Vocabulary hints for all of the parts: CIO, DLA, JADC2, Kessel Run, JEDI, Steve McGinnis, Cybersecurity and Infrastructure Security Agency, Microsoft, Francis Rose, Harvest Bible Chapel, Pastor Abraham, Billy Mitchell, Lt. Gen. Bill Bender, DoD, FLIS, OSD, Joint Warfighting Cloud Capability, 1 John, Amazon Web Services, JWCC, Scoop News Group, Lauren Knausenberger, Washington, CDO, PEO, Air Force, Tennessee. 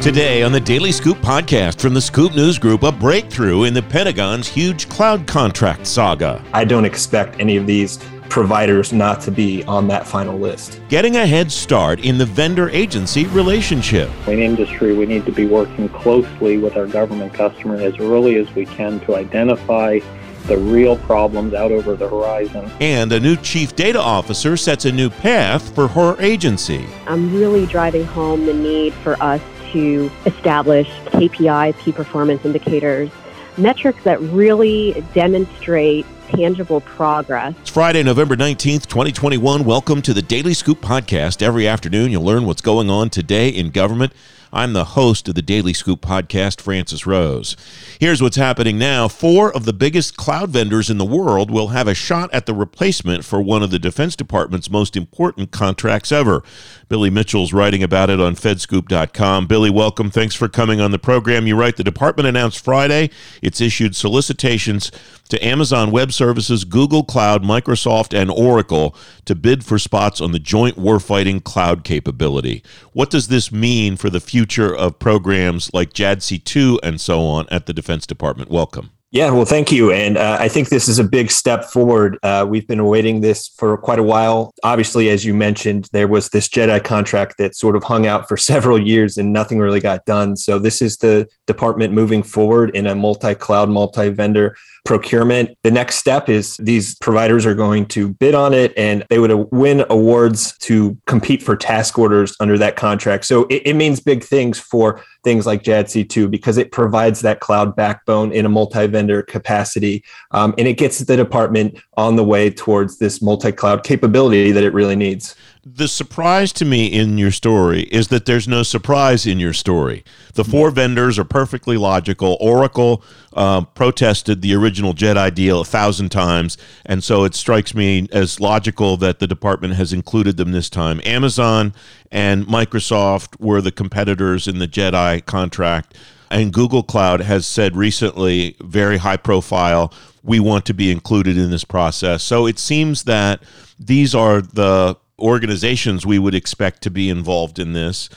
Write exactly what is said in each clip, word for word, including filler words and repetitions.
Today on the Daily Scoop Podcast from the Scoop News Group, a breakthrough in the Pentagon's huge cloud contract saga. I don't expect any of these providers not to be on that final list. Getting a head start in the vendor-agency relationship. In industry, we need to be working closely with our government customer as early as we can to identify the real problems out over the horizon. And a new chief data officer sets a new path for her agency. I'm really driving home the need for us to establish K P Is, key performance indicators, metrics that really demonstrate tangible progress. It's Friday, November nineteenth, twenty twenty-one. Welcome to the Daily Scoop Podcast. Every afternoon, you'll learn what's going on today in government. I'm the host of the Daily Scoop Podcast, Francis Rose. Here's what's happening now. Four of the biggest cloud vendors in the world will have a shot at the replacement for one of the Defense Department's most important contracts ever. Billy Mitchell's writing about it on Fed Scoop dot com. Billy, welcome. Thanks for coming on the program. You write, the department announced Friday it's issued solicitations to Amazon Web Services, Google Cloud, Microsoft, and Oracle to bid for spots on the Joint Warfighting Cloud Capability. What does this mean for the future? future of programs like J A D C two and so on at the Defense Department? Welcome. Yeah, well, thank you. And uh, I think this is a big step forward. Uh, we've been awaiting this for quite a while. Obviously, as you mentioned, there was this JEDI contract that sort of hung out for several years and nothing really got done. So this is the department moving forward in a multi-cloud, multi-vendor procurement. The next step is these providers are going to bid on it, and they would win awards to compete for task orders under that contract. So it, it means big things for things like J A D C two because it provides that cloud backbone in a multi-vendor capacity, um, and it gets the department on the way towards this multi-cloud capability that it really needs. The surprise to me in your story is that there's no surprise in your story. The four vendors are perfectly logical. Oracle um, protested the original JEDI deal a thousand times, and so it strikes me as logical that the department has included them this time. Amazon and Microsoft were the competitors in the JEDI contract, and Google Cloud has said recently, very high profile, we want to be included in this process. So it seems that these are the organizations we would expect to be involved in this.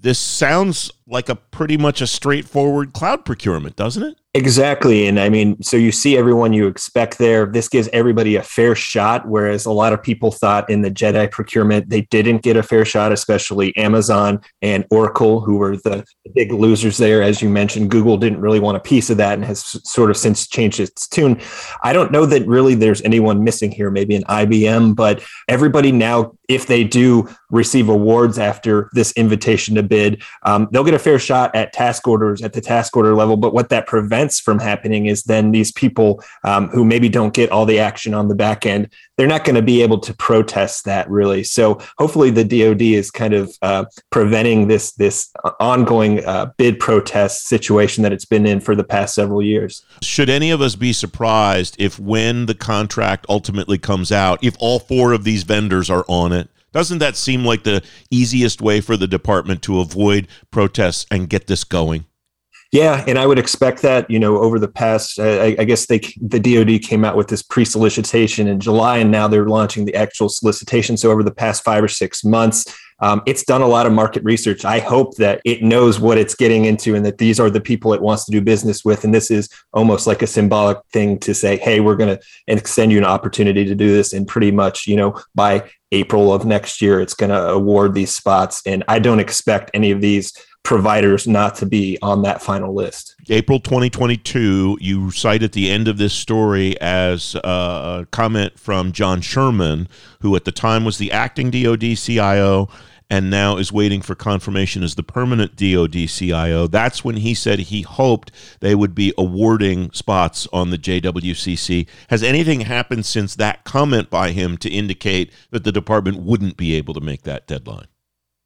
This sounds like a pretty much a straightforward cloud procurement, doesn't it? Exactly. And I mean, so you see everyone you expect there. This gives everybody a fair shot, whereas a lot of people thought in the JEDI procurement, they didn't get a fair shot, especially Amazon and Oracle, who were the big losers there. As you mentioned, Google didn't really want a piece of that and has sort of since changed its tune. I don't know that really there's anyone missing here, maybe an I B M, but everybody now, if they do receive awards after this invitation to bid, um, they'll get a fair shot at task orders, at the task order level. But what that prevents from happening is then these people um, who maybe don't get all the action on the back end, they're not going to be able to protest that really. So hopefully the D O D is kind of uh, preventing this this ongoing uh, bid protest situation that it's been in for the past several years. Should any of us be surprised if when the contract ultimately comes out, if all four of these vendors are on it? Doesn't that seem like the easiest way for the department to avoid protests and get this going? Yeah, and I would expect that, you know, over the past, I, I guess they, the D O D came out with this pre-solicitation in July, and now they're launching the actual solicitation. So over the past five or six months, Um, it's done a lot of market research. I hope that it knows what it's getting into and that these are the people it wants to do business with. And this is almost like a symbolic thing to say, hey, we're going to extend you an opportunity to do this. And pretty much, you know, by April of next year, it's going to award these spots. And I don't expect any of these providers not to be on that final list. April twenty twenty-two, you cite at the end of this story as a comment from John Sherman, who at the time was the acting D O D C I O, and now is waiting for confirmation as the permanent D O D C I O. That's when he said he hoped they would be awarding spots on the J W C C. Has anything happened since that comment by him to indicate that the department wouldn't be able to make that deadline?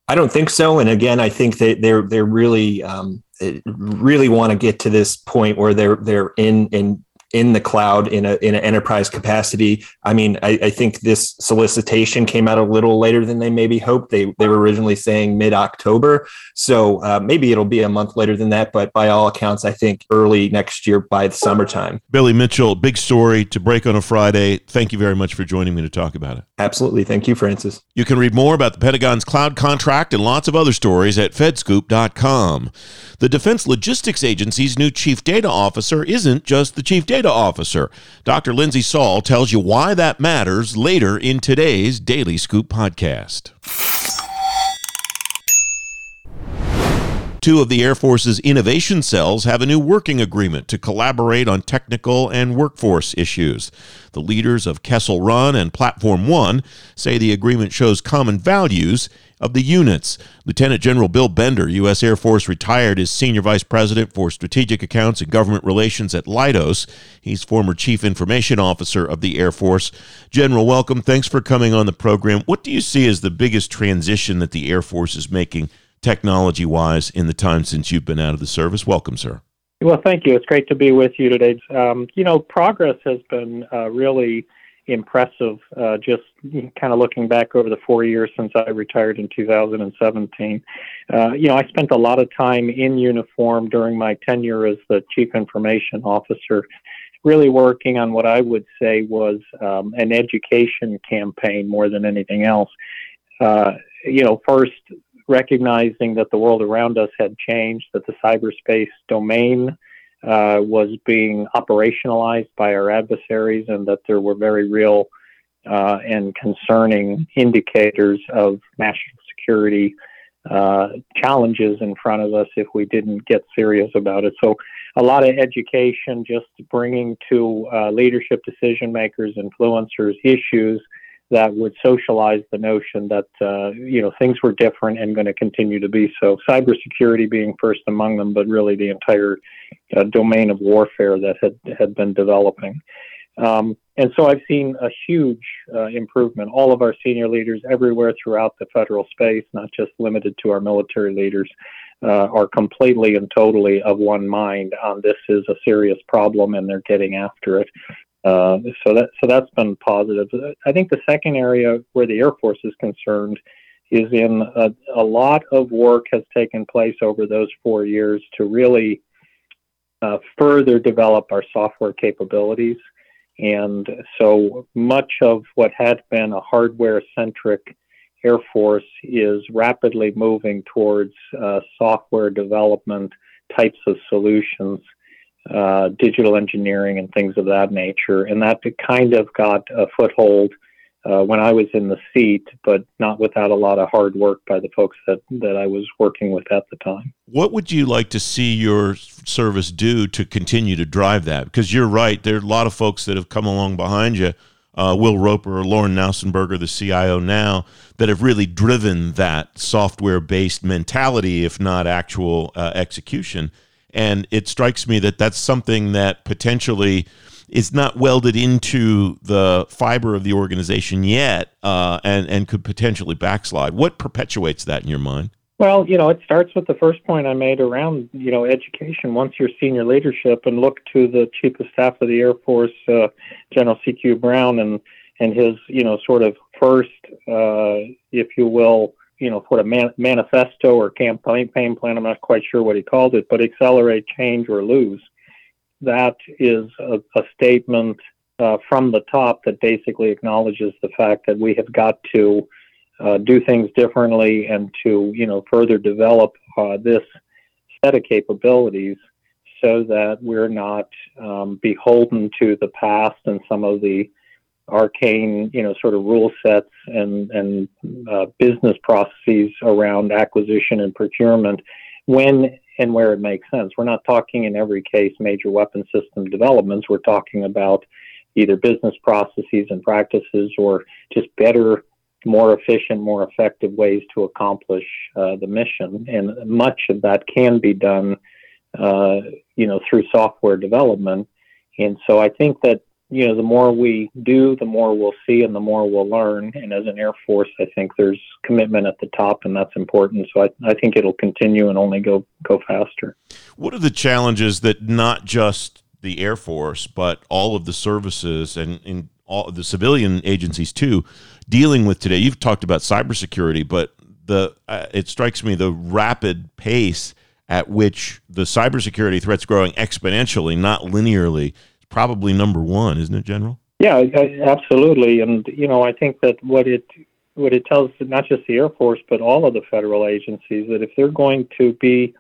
I don't think so. And again, I think that they're they're really um, really want to get to this point where they're they're in in. in the cloud in a in an enterprise capacity. I mean, I, I think this solicitation came out a little later than they maybe hoped. They they were originally saying mid-October. So uh, maybe it'll be a month later than that. But by all accounts, I think early next year by the summertime. Billy Mitchell, big story to break on a Friday. Thank you very much for joining me to talk about it. Absolutely. Thank you, Francis. You can read more about the Pentagon's cloud contract and lots of other stories at fed scoop dot com. The Defense Logistics Agency's new chief data officer isn't just the chief data officer. Doctor Lindsey Saul tells you why that matters later in today's Daily Scoop podcast. Two of the Air Force's innovation cells have a new working agreement to collaborate on technical and workforce issues. The leaders of Kessel Run and Platform One say the agreement shows common values of the units. Lieutenant General Bill Bender, U S. Air Force retired, is Senior Vice President for Strategic Accounts and Government Relations at Leidos. He's former Chief Information Officer of the Air Force. General, welcome. Thanks for coming on the program. What do you see as the biggest transition that the Air Force is making technology-wise in the time since you've been out of the service? Welcome, sir. Well, thank you. It's great to be with you today. Um, you know, progress has been uh, really impressive, uh, just kind of looking back over the four years since I retired in two thousand seventeen. Uh, you know, I spent a lot of time in uniform during my tenure as the Chief Information Officer, really working on what I would say was um, an education campaign more than anything else. Uh, you know, first, recognizing that the world around us had changed, that the cyberspace domain Uh, was being operationalized by our adversaries, and that there were very real uh, and concerning indicators of national security uh, challenges in front of us if we didn't get serious about it. So a lot of education, just bringing to uh, leadership, decision makers, influencers, issues that would socialize the notion that, uh, you know, things were different and going to continue to be so. Cybersecurity being first among them, but really the entire uh, domain of warfare that had, had been developing. Um, and so I've seen a huge uh, improvement. All of our senior leaders everywhere throughout the federal space, not just limited to our military leaders, uh, are completely and totally of one mind on this is a serious problem and they're getting after it. Uh, so that so that's been positive. I think the second area where the Air Force is concerned is in a, a lot of work has taken place over those four years to really uh, further develop our software capabilities. And so much of what had been a hardware-centric Air Force is rapidly moving towards uh, software development types of solutions, Uh, digital engineering and things of that nature. And that kind of got a foothold uh, when I was in the seat, but not without a lot of hard work by the folks that, that I was working with at the time. What would you like to see your service do to continue to drive that? Because you're right, there are a lot of folks that have come along behind you, uh, Will Roper, Lauren Knausenberger, the C I O now, that have really driven that software-based mentality, if not actual uh, execution. And it strikes me that that's something that potentially is not welded into the fiber of the organization yet uh, and, and could potentially backslide. What perpetuates that in your mind? Well, you know, it starts with the first point I made around, you know, education. Once you're senior leadership and look to the Chief of Staff of the Air Force, uh, General C. Q. Brown, and, and his, you know, sort of first, uh, if you will, you know, sort of man- manifesto or campaign plan, I'm not quite sure what he called it, but accelerate, change, or lose. That is a, a statement uh, from the top that basically acknowledges the fact that we have got to uh, do things differently and to, you know, further develop uh, this set of capabilities so that we're not um, beholden to the past and some of the arcane, you know, sort of rule sets and, and uh, business processes around acquisition and procurement when and where it makes sense. We're not talking in every case major weapon system developments. We're talking about either business processes and practices or just better, more efficient, more effective ways to accomplish uh, the mission. And much of that can be done, uh, you know, through software development. And so I think that, you know, the more we do, the more we'll see and the more we'll learn. And as an Air Force, I think there's commitment at the top, and that's important. So I, I think it'll continue and only go, go faster. What are the challenges that not just the Air Force, but all of the services and, and all the civilian agencies too, dealing with today. You've talked about cybersecurity, but the uh, it strikes me the rapid pace at which the cybersecurity threat's growing exponentially, not linearly, is probably number one, isn't it, General? Yeah, absolutely. And, you know, I think that what it what it tells not just the Air Force, but all of the federal agencies, that if they're going to be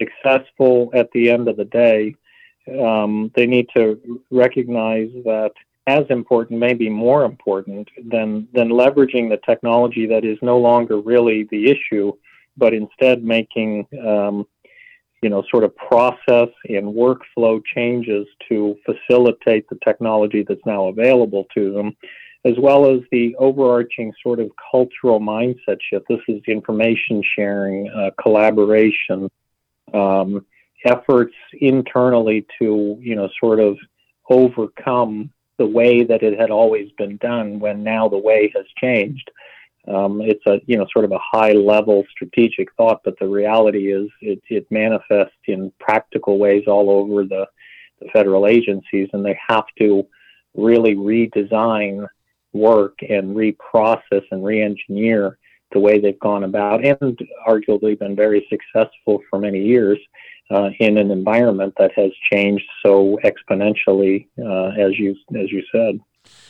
successful at the end of the day, um, they need to recognize that as important, maybe more important than, than leveraging the technology that is no longer really the issue, but instead making, um, you know, sort of process and workflow changes to facilitate the technology that's now available to them, as well as the overarching sort of cultural mindset shift. This is information sharing, uh, collaboration, um, efforts internally to, you know, sort of overcome the way that it had always been done when now the way has changed. Um, it's a, you know, sort of a high level strategic thought, but the reality is it, it manifests in practical ways all over the, the federal agencies, and they have to really redesign work and reprocess and re-engineer the way they've gone about and arguably been very successful for many years uh, in an environment that has changed so exponentially, uh, as you, as you said.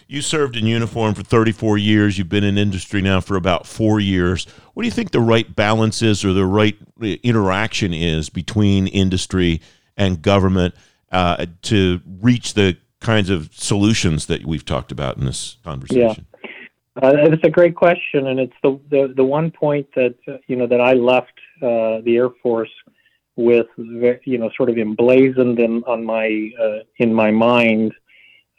You served in uniform for thirty-four years. You've been in industry now for about four years. What do you think the right balance is, or the right interaction is, between industry and government uh, to reach the kinds of solutions that we've talked about in this conversation? Yeah, uh, it's a great question, and it's the the, the one point that uh, you know that I left uh, the Air Force with, you know, sort of emblazoned in on my uh, in my mind.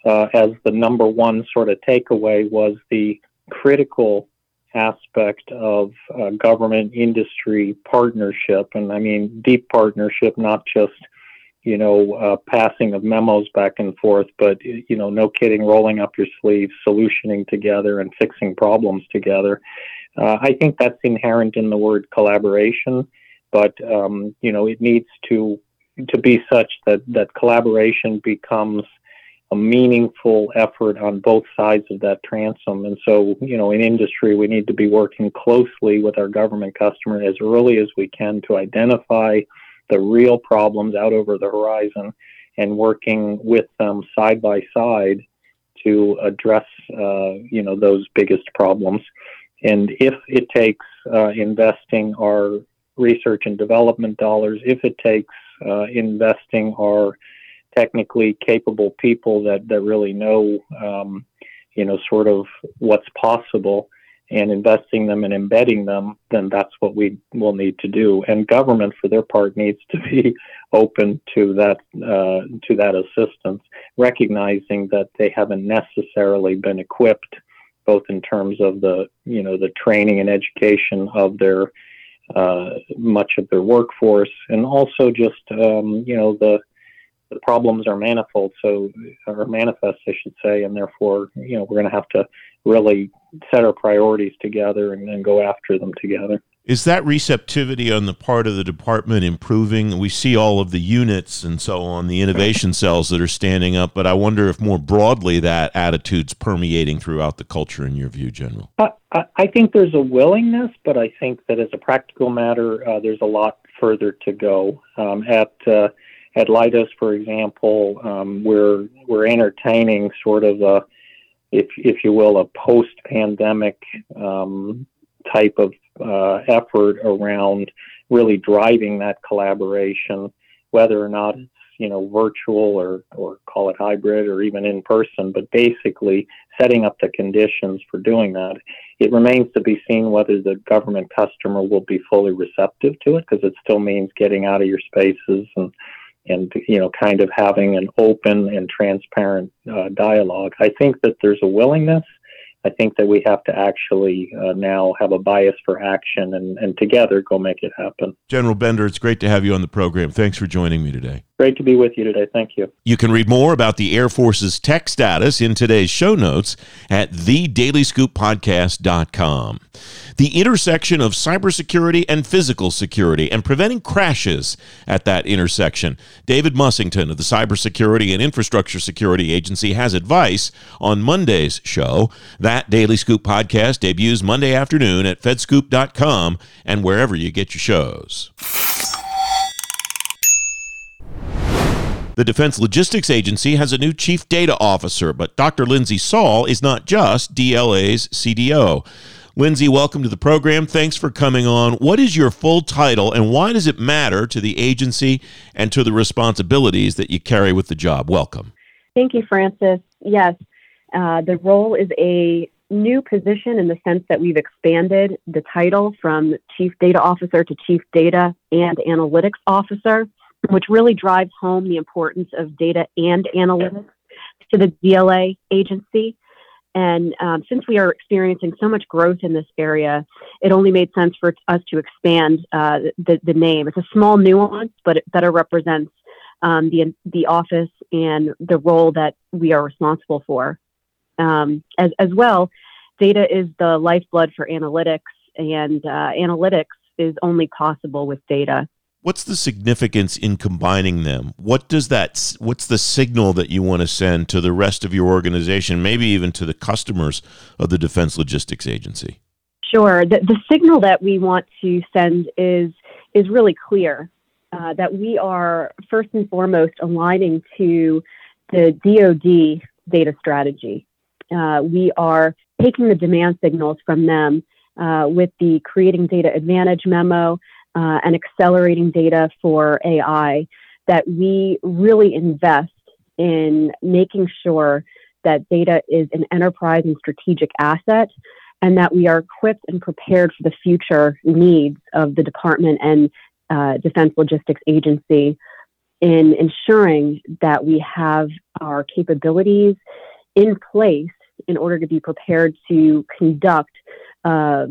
Uh, as the number one sort of takeaway was the critical aspect of uh, government industry partnership. And I mean, deep partnership, not just, you know, uh, passing of memos back and forth, but, you know, no kidding, rolling up your sleeves, solutioning together and fixing problems together. Uh, I think that's inherent in the word collaboration, but, um, you know, it needs to to be such that, that collaboration becomes a meaningful effort on both sides of that transom. And so, you know, in industry, we need to be working closely with our government customer as early as we can to identify the real problems out over the horizon and working with them side by side to address, uh, you know, those biggest problems. And if it takes uh, investing our research and development dollars, if it takes uh, investing our technically capable people that, that really know, um, you know, sort of what's possible, and investing them and embedding them, then that's what we will need to do. And government, for their part, needs to be open to that, uh, to that assistance, recognizing that they haven't necessarily been equipped, both in terms of the, you know, the training and education of their, uh, much of their workforce, and also just, um, you know, the, The problems are manifold, so or manifest, I should say, and therefore, you know, we're going to have to really set our priorities together and then go after them together. Is that receptivity on the part of the department improving? We see all of the units and so on, the innovation cells that are standing up, but I wonder if more broadly that attitude's permeating throughout the culture, in your view, General. I, I think there's a willingness, but I think that as a practical matter, uh, there's a lot further to go. Um, at uh, At Leidos, for example, um, we're we're entertaining sort of a, if if you will, a post-pandemic um, type of uh, effort around really driving that collaboration, whether or not it's, you know, virtual or or call it hybrid or even in person, but basically setting up the conditions for doing that. It remains to be seen whether the government customer will be fully receptive to it, because it still means getting out of your spaces and. and, you know, kind of having an open and transparent uh, dialogue. I think that there's a willingness. I think that we have to actually uh, now have a bias for action and, and together go make it happen. General Bender, it's great to have you on the program. Thanks for joining me today. Great to be with you today. Thank you. You can read more about the Air Force's tech status in today's show notes at the daily scoop podcast dot com. The intersection of cybersecurity and physical security and preventing crashes at that intersection. David Mussington of the Cybersecurity and Infrastructure Security Agency has advice on Monday's show. That Daily Scoop podcast debuts Monday afternoon at fed scoop dot com and wherever you get your shows. The Defense Logistics Agency has a new chief data officer, but Doctor Lindsey Saul is not just D L A's C D O. Lindsey, welcome to the program. Thanks for coming on. What is your full title, and why does it matter to the agency and to the responsibilities that you carry with the job? Welcome. Thank you, Francis. Yes, uh, the role is a new position in the sense that we've expanded the title from chief data officer to chief data and analytics officer, which really drives home the importance of data and analytics to the D L A agency. And um, since we are experiencing so much growth in this area, it only made sense for us to expand uh, the, the name. It's a small nuance, but it better represents um, the the office and the role that we are responsible for. Um, as, as well, data is the lifeblood for analytics, and uh, analytics is only possible with data. What's the significance in combining them? What does that? What's the signal that you want to send to the rest of your organization, maybe even to the customers of the Defense Logistics Agency? Sure. The, the signal that we want to send is is really clear, uh, that we are first and foremost aligning to the D O D data strategy. Uh, we are taking the demand signals from them uh, with the Creating Data Advantage memo, Uh, and accelerating data for A I, that we really invest in making sure that data is an enterprise and strategic asset, and that we are equipped and prepared for the future needs of the Department and uh, Defense Logistics Agency in ensuring that we have our capabilities in place in order to be prepared to conduct uh,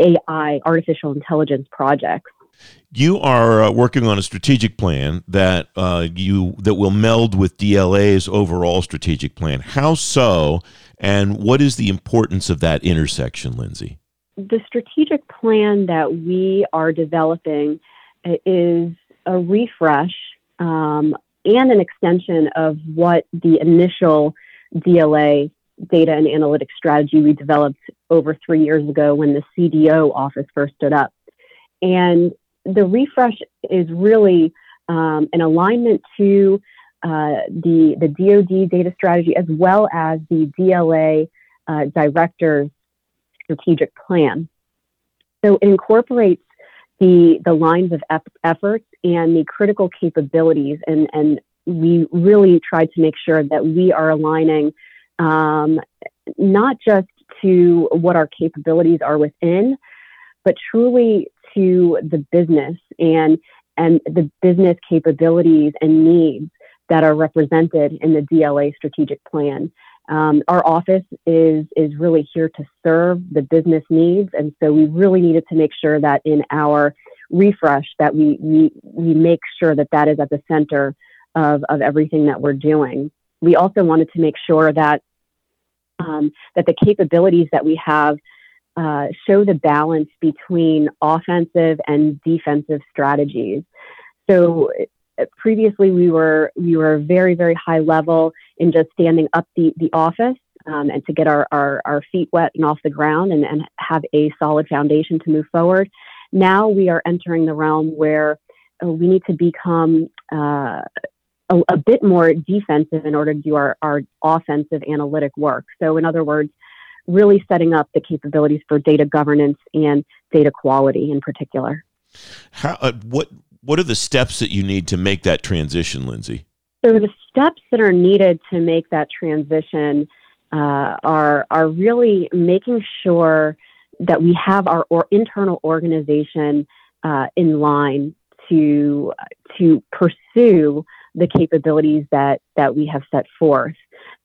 A I, artificial intelligence projects. You are uh, working on a strategic plan that uh, you that will meld with D L A's overall strategic plan. How so, and what is the importance of that intersection, Lindsey? The strategic plan that we are developing is a refresh um, and an extension of what the initial D L A data and analytics strategy we developed over three years ago when the C D O office first stood up. And the refresh is really um, an alignment to uh, the, the D O D data strategy as well as the D L A uh, director's strategic plan. So it incorporates the, the lines of ep- efforts and the critical capabilities. And, and we really tried to make sure that we are aligning um, not just to what our capabilities are within, but truly to the business and and the business capabilities and needs that are represented in the D L A strategic plan. Um, our office is is really here to serve the business needs, and so we really needed to make sure that in our refresh that we we, we make sure that that is at the center of, of everything that we're doing. We also wanted to make sure that um, that the capabilities that we have Uh, show the balance between offensive and defensive strategies. So uh, previously we were we were very, very high level in just standing up the, the office um, and to get our, our, our feet wet and off the ground and, and have a solid foundation to move forward. Now we are entering the realm where uh, we need to become uh, a, a bit more defensive in order to do our, our offensive analytic work. So in other words, really setting up the capabilities for data governance and data quality in particular. How, uh, what what are the steps that you need to make that transition, Lindsey? So the steps that are needed to make that transition uh, are are really making sure that we have our or internal organization uh, in line to to pursue the capabilities that that we have set forth.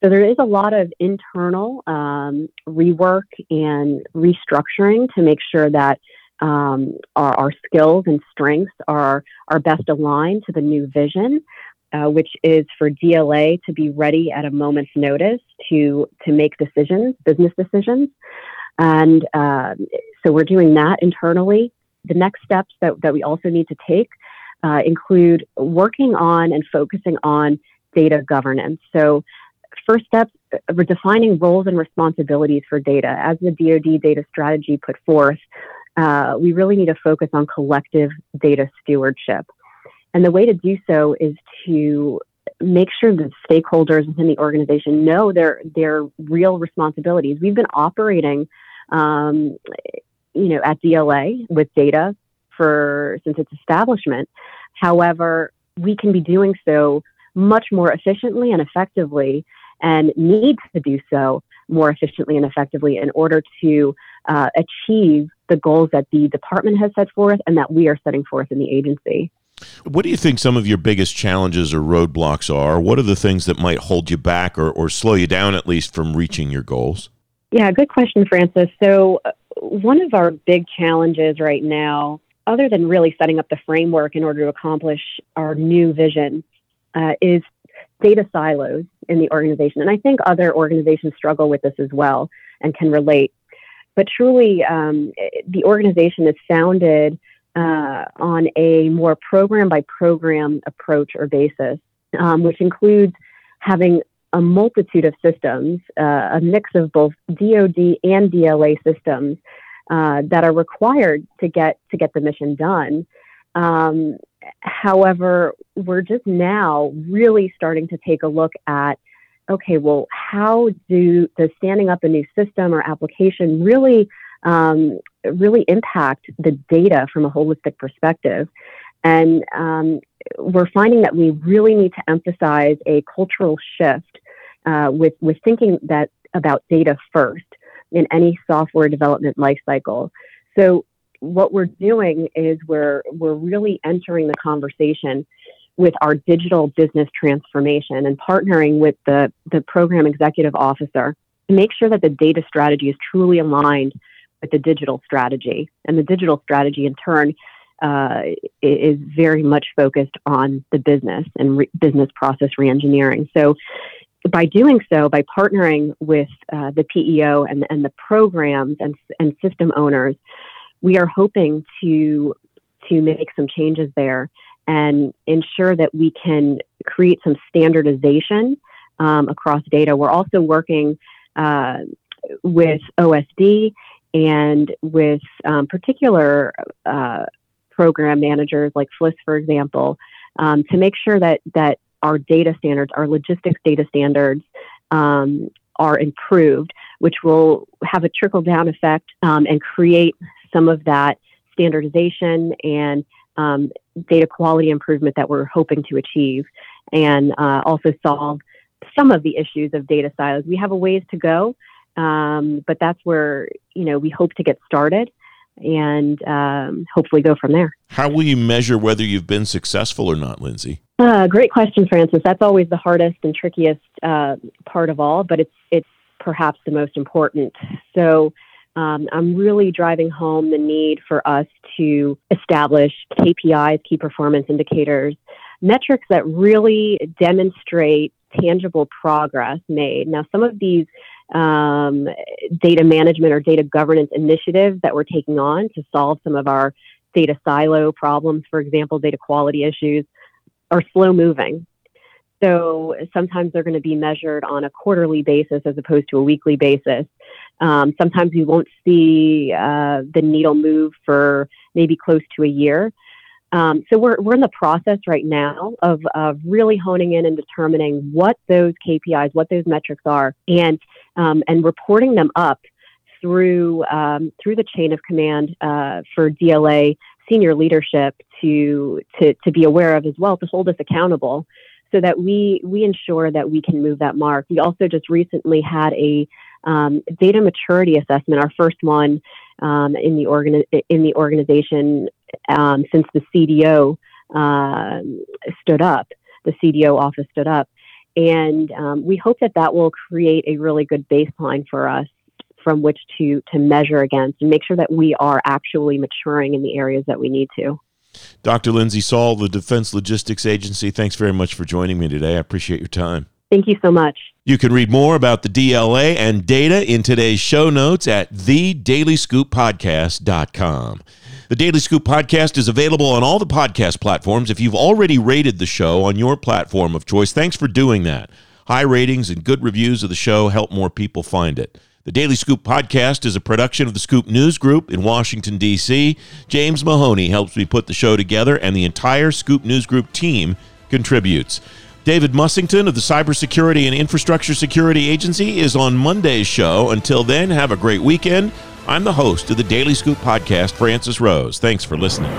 So there is a lot of internal um, rework and restructuring to make sure that um, our, our skills and strengths are, are best aligned to the new vision. Uh, which is for D L A to be ready at a moment's notice to to make decisions, business decisions. And uh, so we're doing that internally. The next steps that, that we also need to take uh, include working on and focusing on data governance. So first step, we're defining roles and responsibilities for data. As the D O D data strategy put forth, uh, we really need to focus on collective data stewardship. And the way to do so is to make sure that stakeholders within the organization know their their real responsibilities. We've been operating, um, you know, at D L A with data for since its establishment. However, we can be doing so much more efficiently and effectively, and need to do so more efficiently and effectively in order to uh, achieve the goals that the department has set forth and that we are setting forth in the agency. What do you think some of your biggest challenges or roadblocks are? What are the things that might hold you back or, or slow you down, at least, from reaching your goals? Yeah, good question, Francis. So uh, one of our big challenges right now, other than really setting up the framework in order to accomplish our new vision, uh, is data silos in the organization. And I think other organizations struggle with this as well and can relate. But truly, um, the organization is founded Uh, on a more program-by-program approach or basis, um, which includes having a multitude of systems, uh, a mix of both D O D and D L A systems uh, that are required to get to get the mission done. Um, however, we're just now really starting to take a look at, okay, well, how do does standing up a new system or application really Um, really impact the data from a holistic perspective. And um, we're finding that we really need to emphasize a cultural shift uh, with, with thinking that about data first in any software development lifecycle. So what we're doing is we're, we're really entering the conversation with our digital business transformation and partnering with the, the program executive officer to make sure that the data strategy is truly aligned with the digital strategy. And the digital strategy, in turn, uh, is very much focused on the business and re- business process reengineering. So by doing so, by partnering with uh, the P E O and, and the programs and, and system owners, we are hoping to, to make some changes there and ensure that we can create some standardization um, across data. We're also working uh, with O S D and with um, particular uh, program managers like F L I S, for example, um, to make sure that that our data standards, our logistics data standards um, are improved, which will have a trickle-down effect um, and create some of that standardization and um, data quality improvement that we're hoping to achieve, and uh, also solve some of the issues of data silos. We have a ways to go. Um, but that's where, you know, we hope to get started and um, hopefully go from there. How will you measure whether you've been successful or not, Lindsey? Uh, great question, Francis. That's always the hardest and trickiest uh, part of all, but it's it's perhaps the most important. So um, I'm really driving home the need for us to establish K P Is, key performance indicators, metrics that really demonstrate tangible progress made. Now, some of these um, data management or data governance initiatives that we're taking on to solve some of our data silo problems, for example, data quality issues, are slow moving. So sometimes they're going to be measured on a quarterly basis as opposed to a weekly basis. Um, sometimes we won't see uh, the needle move for maybe close to a year. Um, so we're we're in the process right now of, of really honing in and determining what those K P Is, what those metrics are, and um, and reporting them up through um, through the chain of command uh, for D L A senior leadership to to to be aware of as well, to hold us accountable, so that we we ensure that we can move that mark. We also just recently had a um, data maturity assessment, our first one um, in the organ in the organization. Um, since the C D O uh, stood up, the C D O office stood up. And um, we hope that that will create a really good baseline for us from which to to measure against and make sure that we are actually maturing in the areas that we need to. Doctor Lindsey Saul, the Defense Logistics Agency, thanks very much for joining me today. I appreciate your time. Thank you so much. You can read more about the D L A and data in today's show notes at the daily scoop podcast dot com. The Daily Scoop Podcast is available on all the podcast platforms. If you've already rated the show on your platform of choice, thanks for doing that. High ratings and good reviews of the show help more people find it. The Daily Scoop Podcast is a production of the Scoop News Group in Washington, D C James Mahoney helps me put the show together, and the entire Scoop News Group team contributes. David Mussington of the Cybersecurity and Infrastructure Security Agency is on Monday's show. Until then, have a great weekend. I'm the host of the Daily Scoop Podcast, Francis Rose. Thanks for listening.